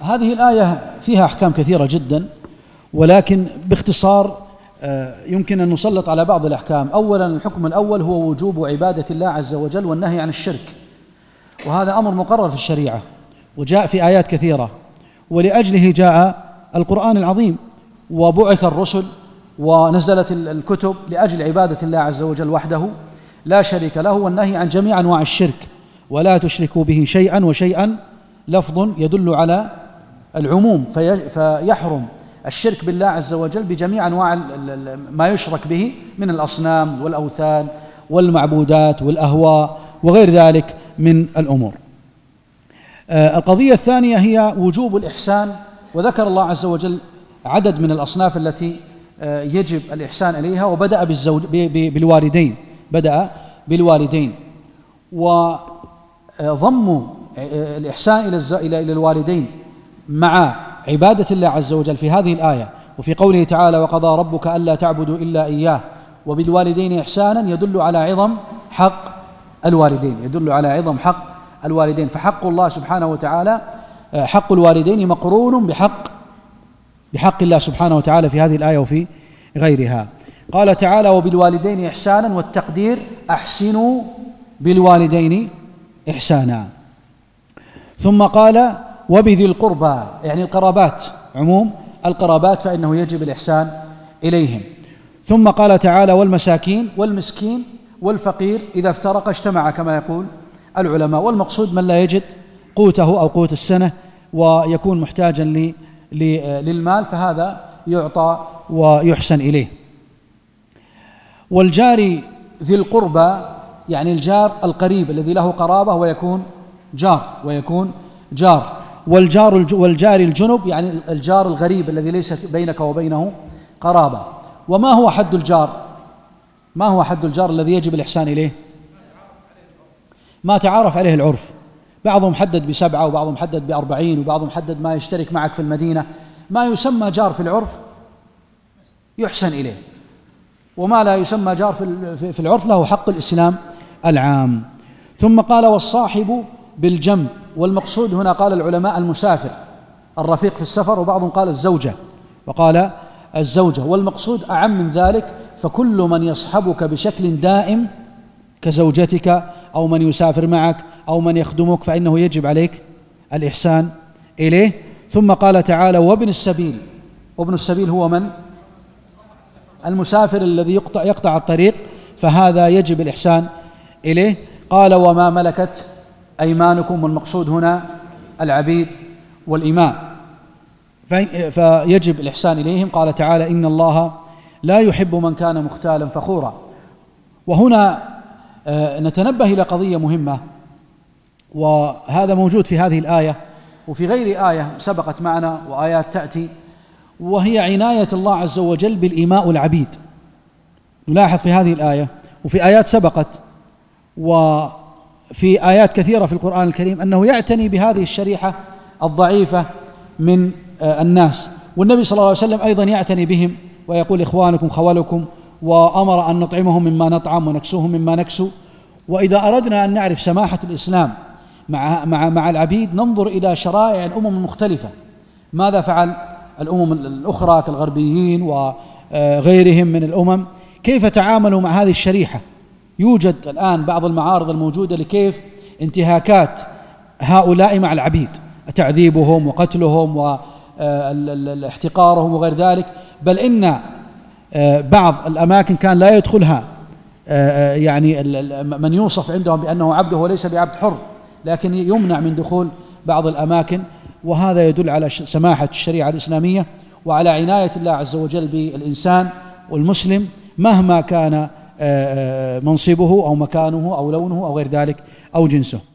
هذه الآية فيها أحكام كثيرة جدا، ولكن باختصار يمكن أن نسلط على بعض الأحكام. أولا الحكم الأول هو وجوب عبادة الله عز وجل والنهي عن الشرك، وهذا أمر مقرر في الشريعة وجاء في آيات كثيرة، ولأجله جاء القرآن العظيم وبعث الرسل ونزلت الكتب لأجل عبادة الله عز وجل وحده لا شريك له، والنهي عن جميع أنواع الشرك، ولا تشركوا به شيئا، وشيئا لفظ يدل على العموم، فيحرم الشرك بالله عز وجل بجميع أنواع ما يشرك به من الأصنام والأوثان والمعبودات والأهواء وغير ذلك من الأمور. القضية الثانية هي وجوب الإحسان، وذكر الله عز وجل عدد من الأصناف التي يجب الإحسان إليها، وبدأ بالوالدين، بدأ بالوالدين وضم الإحسان إلى الوالدين مع عبادة الله عز وجل في هذه الآية، وفي قوله تعالى وقضى ربك ألا تعبدوا إلا إياه وبالوالدين إحسانا، يدل على عظم حق الوالدين، فحق الله سبحانه وتعالى، حق الوالدين مقرون بحق الله سبحانه وتعالى في هذه الآية وفي غيرها. قال تعالى وبالوالدين إحسانا، والتقدير أحسنوا بالوالدين إحسانا. ثم قال وبذي القربى، يعني القرابات، عموم القرابات، فإنه يجب الإحسان إليهم. ثم قال تعالى والمساكين، والمسكين والفقير إذا افترق اجتمع كما يقول العلماء، والمقصود من لا يجد قوته أو قوت السنة ويكون محتاجا للمال، فهذا يعطى ويحسن إليه. والجاري ذي القربى، يعني الجار القريب الذي له قرابة ويكون جار، والجاري الجنب، يعني الجار الغريب الذي ليس بينك وبينه قرابة. وما هو حد الجار؟ الذي يجب الإحسان إليه؟ ما تعارف عليه العرف، بعضهم حدد ب7 وبعضهم حدد ب40 وبعضهم حدد ما يشترك معك في المدينة، ما يسمى جار في العرف يحسن إليه، وما لا يسمى جار في العرف له حق الإسلام العام. ثم قال والصاحب بالجنب، والمقصود هنا قال العلماء المسافر، الرفيق في السفر، وبعضهم قال الزوجة، والمقصود أعم من ذلك، فكل من يصحبك بشكل دائم كزوجتك أو من يسافر معك أو من يخدمك فإنه يجب عليك الإحسان إليه. ثم قال تعالى وابن السبيل، وابن السبيل هو من؟ المسافر الذي يقطع الطريق، فهذا يجب الإحسان إليه. قال وما ملكت أيمانكم، والمقصود هنا العبيد والإماء، فيجب الإحسان إليهم. قال تعالى إن الله لا يحب من كان مختالا فخورا. وهنا نتنبه إلى قضية مهمة، وهذا موجود في هذه الآية وفي غير آية سبقت معنا وآيات تأتي، وهي عناية الله عز وجل بالإماء والعبيد. نلاحظ في هذه الآية وفي آيات سبقت وفي آيات كثيرة في القرآن الكريم أنه يعتني بهذه الشريحة الضعيفة من الناس، والنبي صلى الله عليه وسلم أيضا يعتني بهم ويقول إخوانكم خوالكم، وأمر أن نطعمهم مما نطعم ونكسوهم مما نكسو. وإذا أردنا أن نعرف سماحة الإسلام مع العبيد ننظر إلى شرائع الأمم المختلفة، ماذا فعل الأمم الأخرى كالغربيين وغيرهم من الأمم، كيف تعاملوا مع هذه الشريحة. يوجد الآن بعض المعارض الموجودة لكيف انتهاكات هؤلاء مع العبيد، تعذيبهم وقتلهم واحتقارهم وغير ذلك، بل إن بعض الأماكن كان لا يدخلها يعني من يوصف عندهم بأنه عبده وليس بعبد حر، لكن يمنع من دخول بعض الأماكن، وهذا يدل على سماحة الشريعة الإسلامية وعلى عناية الله عز وجل بالإنسان والمسلم مهما كان منصبه أو مكانه أو لونه أو غير ذلك أو جنسه.